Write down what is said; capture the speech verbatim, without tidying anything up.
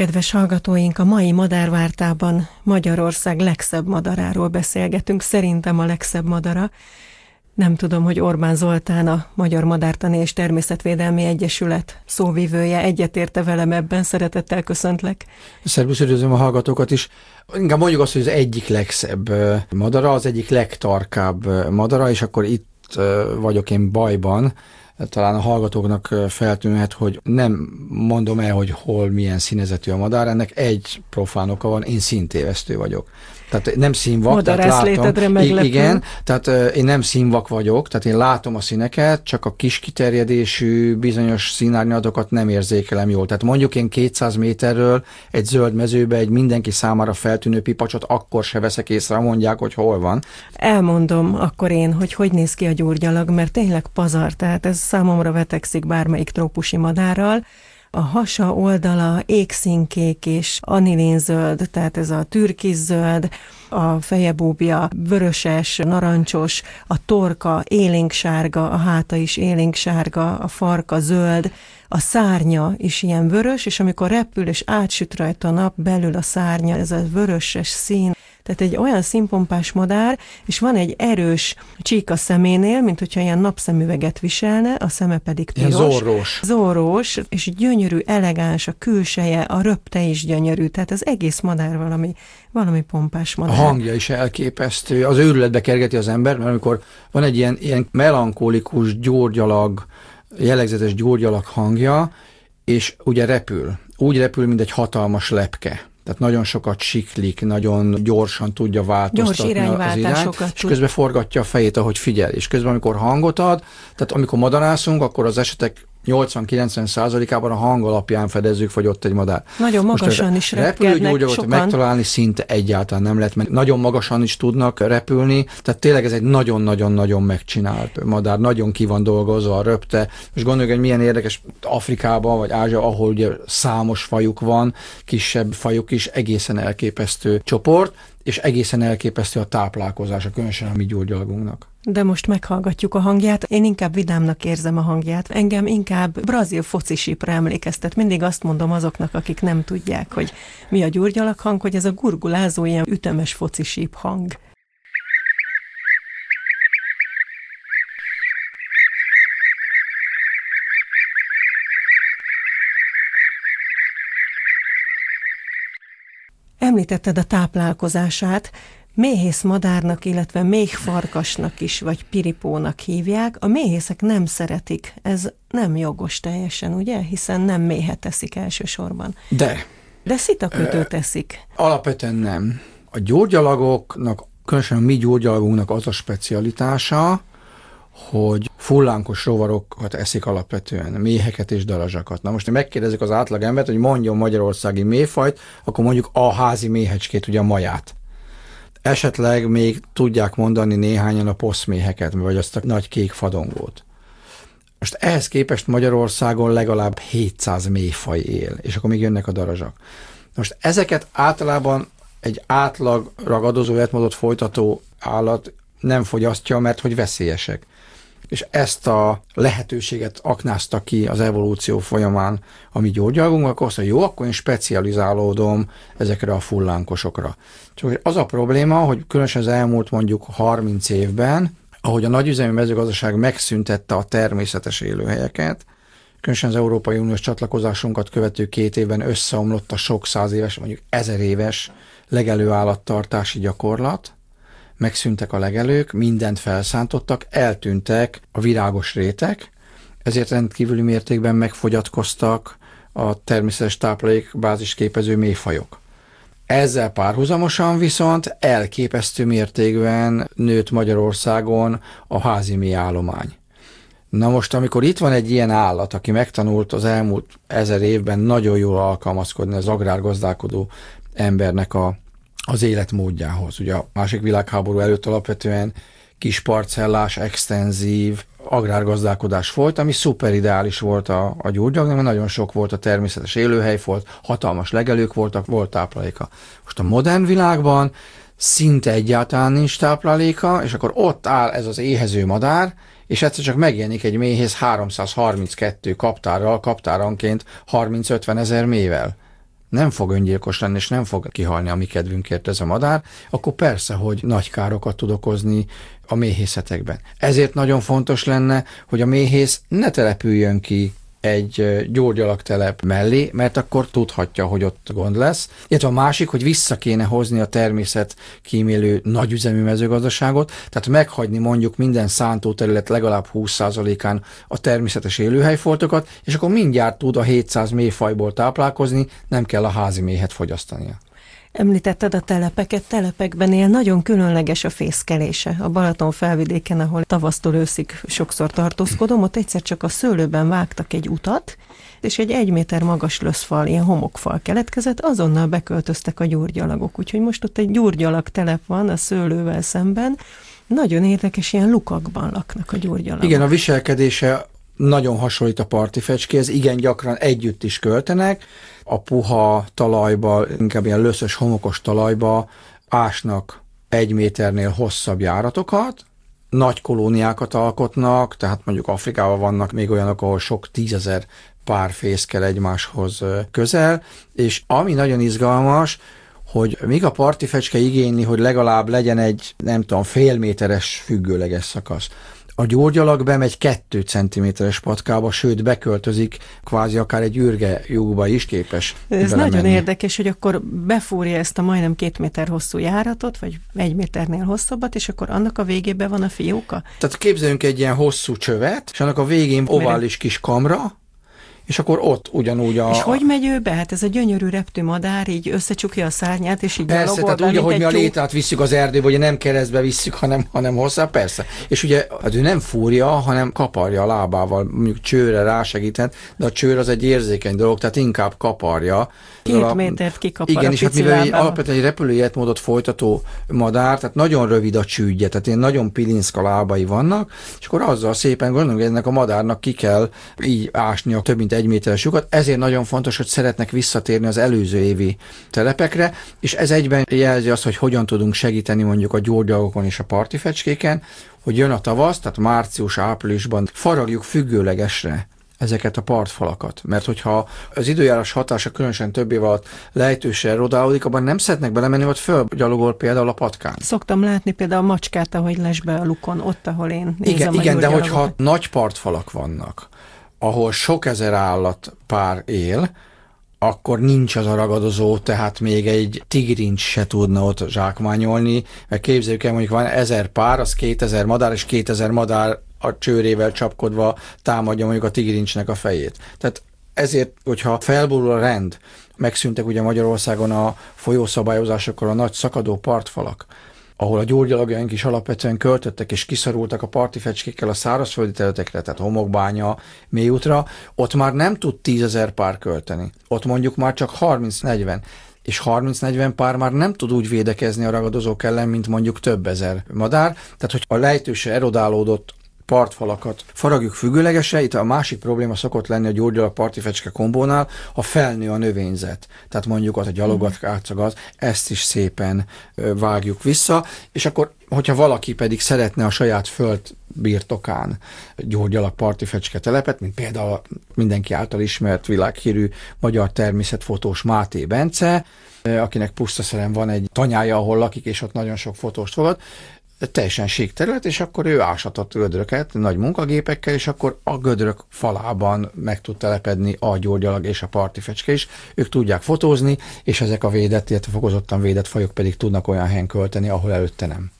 Kedves hallgatóink, a mai madárvártában Magyarország legszebb madaráról beszélgetünk, szerintem a legszebb madara. Nem tudom, hogy Orbán Zoltán, a Magyar Madártani és Természetvédelmi Egyesület szóvivője egyetérte velem ebben, szeretettel köszöntlek. Szervusz, üdvözlöm a hallgatókat is. Inkább mondjuk azt, hogy az egyik legszebb madara, az egyik legtarkább madara, és akkor itt vagyok én bajban. Talán a hallgatóknak feltűnhet, hogy nem mondom el, hogy hol milyen színezetű a madár, ennek egy profán oka van, én színtévesztő vagyok. Tehát nem színvak, Madarász, tehát látom. Igen, tehát én nem színvak vagyok, tehát én látom a színeket, csak a kis kiterjedésű bizonyos színárnyalatokat nem érzékelem jól. Tehát mondjuk én kétszáz méterről egy zöld mezőbe egy mindenki számára feltűnő pipacsot akkor se veszek észre, mondják, hogy hol van. Elmondom akkor én, hogy hogy néz ki a gyurgyalag, mert tényleg pazar, tehát ez számomra vetekszik bármelyik trópusi madárral. A hasa oldala égszínkék és anilinzöld, tehát ez a türkiszöld, a fejebúbja vöröses, narancsos, a torka élénksárga, a háta is élénksárga, a farka zöld, a szárnya is ilyen vörös, és amikor repül és átsüt rajta a nap, belül a szárnya, ez a vöröses szín. Tehát egy olyan színpompás madár, és van egy erős csík a szeménél, mint hogyha ilyen napszemüveget viselne, a szeme pedig piros. Ilyen zorrós. Zorrós, és gyönyörű, elegáns a külseje, a röpte is gyönyörű, tehát az egész madár valami, valami pompás madár. A hangja is elképesztő, az őrületbe kergeti az ember, mert amikor van egy ilyen, ilyen melankolikus, gyurgyalag, jellegzetes gyurgyalag hangja, és ugye repül. Úgy repül, mint egy hatalmas lepke. Tehát nagyon sokat siklik, nagyon gyorsan tudja változtatni az irányt, és közben forgatja a fejét, ahogy figyel. És közben, amikor hangot ad, tehát amikor madarászunk, akkor az esetek nyolcvan-kilencven százalékában a hang alapján fedezzük, hogy ott egy madár. Nagyon magasan is repülnek sokan. Megtalálni szinte egyáltalán nem lehet, mert nagyon magasan is tudnak repülni, tehát tényleg ez egy nagyon-nagyon-nagyon megcsinált madár, nagyon ki van dolgozva a röpte, és gondoljuk, hogy milyen érdekes Afrikában, vagy Ázsia, ahol ugye számos fajuk van, kisebb fajuk is, egészen elképesztő csoport, és egészen elképesztő a táplálkozása, különösen a mi gyurgyalagunknak. De most meghallgatjuk a hangját. Én inkább vidámnak érzem a hangját. Engem inkább brazil focisípra emlékeztet. Mindig azt mondom azoknak, akik nem tudják, hogy mi a gyurgyalag hang, hogy ez a gurgulázó, ilyen ütemes focisíp hang. Említetted a táplálkozását, méhészmadárnak, illetve méhfarkasnak is, vagy piripónak hívják. A méhészek nem szeretik. Ez nem jogos teljesen, ugye? Hiszen nem méhet eszik elsősorban. De. De szitakötőt eszik. Alapvetően nem. A gyurgyalagoknak, különösen a mi gyurgyalagunknak az a specialitása, hogy fullánkos rovarokat eszik alapvetően, méheket és darazsakat. Na most, ha megkérdezik az átlagembert, hogy mondjon magyarországi méhfajt, akkor mondjuk a házi méhecskét, ugye a maját. Esetleg még tudják mondani néhányan a poszméheket, vagy azt a nagy kék fadongót. Most ehhez képest Magyarországon legalább hétszáz méhfaj él, és akkor még jönnek a darazsak. Most ezeket általában egy átlag ragadozó életmódot folytató állat nem fogyasztja, mert hogy veszélyesek. És ezt a lehetőséget aknázta ki az evolúció folyamán a mi gyógyalgunknak, azt mondja, jó, akkor én specializálódom ezekre a fullánkosokra. Csak az a probléma, hogy különösen az elmúlt mondjuk harminc évben, ahogy a nagyüzemi mezőgazdaság megszüntette a természetes élőhelyeket, különösen az Európai Uniós csatlakozásunkat követő két évben összeomlott a sok száz éves, mondjuk ezer éves legelőállattartási gyakorlat, megszűntek a legelők, mindent felszántottak, eltűntek a virágos rétek, ezért rendkívüli mértékben megfogyatkoztak a természetes táplálékbázist képező méhfajok. Ezzel párhuzamosan viszont elképesztő mértékben nőtt Magyarországon a házi méhállomány. Na most, amikor itt van egy ilyen állat, aki megtanult az elmúlt ezer évben nagyon jól alkalmazkodni az agrárgazdálkodó embernek a az életmódjához. Ugye a másik világháború előtt alapvetően kis parcellás, extenzív agrárgazdálkodás volt, ami szuperideális volt a, a gyurgyalagnak, mert nagyon sok volt a természetes élőhely, volt, hatalmas legelők voltak, volt tápláléka. Most a modern világban szinte egyáltalán nincs tápláléka, és akkor ott áll ez az éhező madár, és egyszer csak megjelenik egy méhész háromszázharminckettő kaptárral, kaptáranként harminc-ötven ezer méhvel. nem fog öngyilkos lenni, és nem fog kihalni a mi kedvünkért ez a madár, akkor persze, hogy nagy károkat tud okozni a méhészetekben. Ezért nagyon fontos lenne, hogy a méhész ne települjön ki egy gyógyalak telep mellé, mert akkor tudhatja, hogy ott gond lesz. Illetve a másik, hogy vissza kéne hozni a természet kímélő nagyüzemű mezőgazdaságot, tehát meghagyni mondjuk minden szántóterület legalább húsz százalékán a természetes élőhelyfoltokat, és akkor mindjárt tud a hétszáz méhfajból táplálkozni, nem kell a házi méhet fogyasztania. Említetted a telepeket, telepekben él, nagyon különleges a fészkelése. A Balaton felvidéken, ahol tavasztól őszig sokszor tartózkodom, ott egyszer csak a szőlőben vágtak egy utat, és egy egy méter magas löszfal, ilyen homokfal keletkezett, azonnal beköltöztek a gyurgyalagok. Úgyhogy most ott egy gyurgyalag telep van a szőlővel szemben. Nagyon érdekes, ilyen lukakban laknak a gyurgyalagok. Igen, a viselkedése nagyon hasonlít a parti fecskéhez, igen gyakran együtt is költenek, a puha talajba, inkább ilyen löszös, homokos talajba ásnak egy méternél hosszabb járatokat, nagy kolóniákat alkotnak, tehát mondjuk Afrikában vannak még olyanok, ahol sok tízezer pár fészkel egymáshoz közel, és ami nagyon izgalmas, hogy míg a parti fecske igényli, hogy legalább legyen egy, nem tudom, fél méteres függőleges szakasz, a gyurgyalag bemegy kettő centiméteres patkába, sőt beköltözik kvázi akár egy ürge lyukba is képes. Ez nagyon érdekes, hogy akkor befúrja ezt a majdnem két méter hosszú járatot, vagy egy méternél hosszabbat, és akkor annak a végében van a fióka? Tehát képzeljünk egy ilyen hosszú csövet, és annak a végén ovális kis kamra, és akkor ott ugyanúgy a... És hogy megy ő be? Hát ez a gyönyörű reptő madár így összecsukja a szárnyát, és így persze, gyalogol. Persze, tehát úgy, ahogy mi a létrát visszük az erdőbe, ugye nem keresztbe visszük, hanem, hanem hozzá, persze. És ugye hát ő nem fúrja, hanem kaparja a lábával, mondjuk csőre rásegíthet, de a csőr az egy érzékeny dolog, tehát inkább kaparja. Két a... métert kikapar. Igen, a és hát mivel egy, alapvetően egy repülő életmódot folytató madár, tehát nagyon rövid a csüggye, tehát ilyen nagyon pilinszka lábai vannak, és akkor azzal szépen gondolom, hogy ennek a madárnak ki kell így ásnia több mint egy méteres lyukat, ezért nagyon fontos, hogy szeretnek visszatérni az előző évi telepekre, és ez egyben jelzi azt, hogy hogyan tudunk segíteni mondjuk a gyógyalagokon és a parti fecskéken, hogy jön a tavasz, tehát március-áprilisban faragjuk függőlegesre ezeket a partfalakat. Mert hogyha az időjárás hatása különösen több év alatt lejtősre rodálódik, abban nem szeretnek belemenni, vagy fölgyalogol például a patkány. Szoktam látni például a macskát, ahogy lesz be a lukon, ott, ahol én nézem. Igen, igen, de hogyha nagy partfalak vannak, ahol sok ezer állatpár él, akkor nincs az a ragadozó, tehát még egy tigrincs se tudna ott zsákmányolni, mert képzeljük el, mondjuk van ezer pár, az kétezer madár, és kétezer madár a csőrével csapkodva támadja mondjuk a tigrincsnek a fejét. Tehát ezért, hogyha felborul a rend, megszűntek ugye Magyarországon a folyószabályozásokkal a nagy szakadó partfalak, ahol a gyógyalagjaink is alapvetően költöttek és kiszorultak a parti fecskékkel a szárazföldi területekre, tehát homokbánya, mélyútra, ott már nem tud tízezer pár költeni. Ott mondjuk már csak harminc-negyven, és harminc-negyven pár már nem tud úgy védekezni a ragadozók ellen, mint mondjuk több ezer madár. Tehát, hogy a lejtőse erodálódott partfalakat faragjuk függőlegesre, itt a másik probléma szokott lenni a gyógyalak parti fecske kombónál, ha felnő a növényzet. Tehát mondjuk ott a gyalogatkácagat, ezt is szépen vágjuk vissza, és akkor, hogyha valaki pedig szeretne a saját föld birtokán gyógyalak parti fecske telepet, mint például mindenki által ismert világhírű magyar természetfotós Máté Bence, akinek Pusztaszeren van egy tanyája, ahol lakik, és ott nagyon sok fotóst fogad, teljesen sík terület, és akkor ő ásatott gödröket nagy munkagépekkel, és akkor a gödrök falában meg tud telepedni a gyógyalag és a parti fecske is. Ők tudják fotózni, és ezek a védett, illetve fokozottan védett fajok pedig tudnak olyan helyen költeni, ahol előtte nem.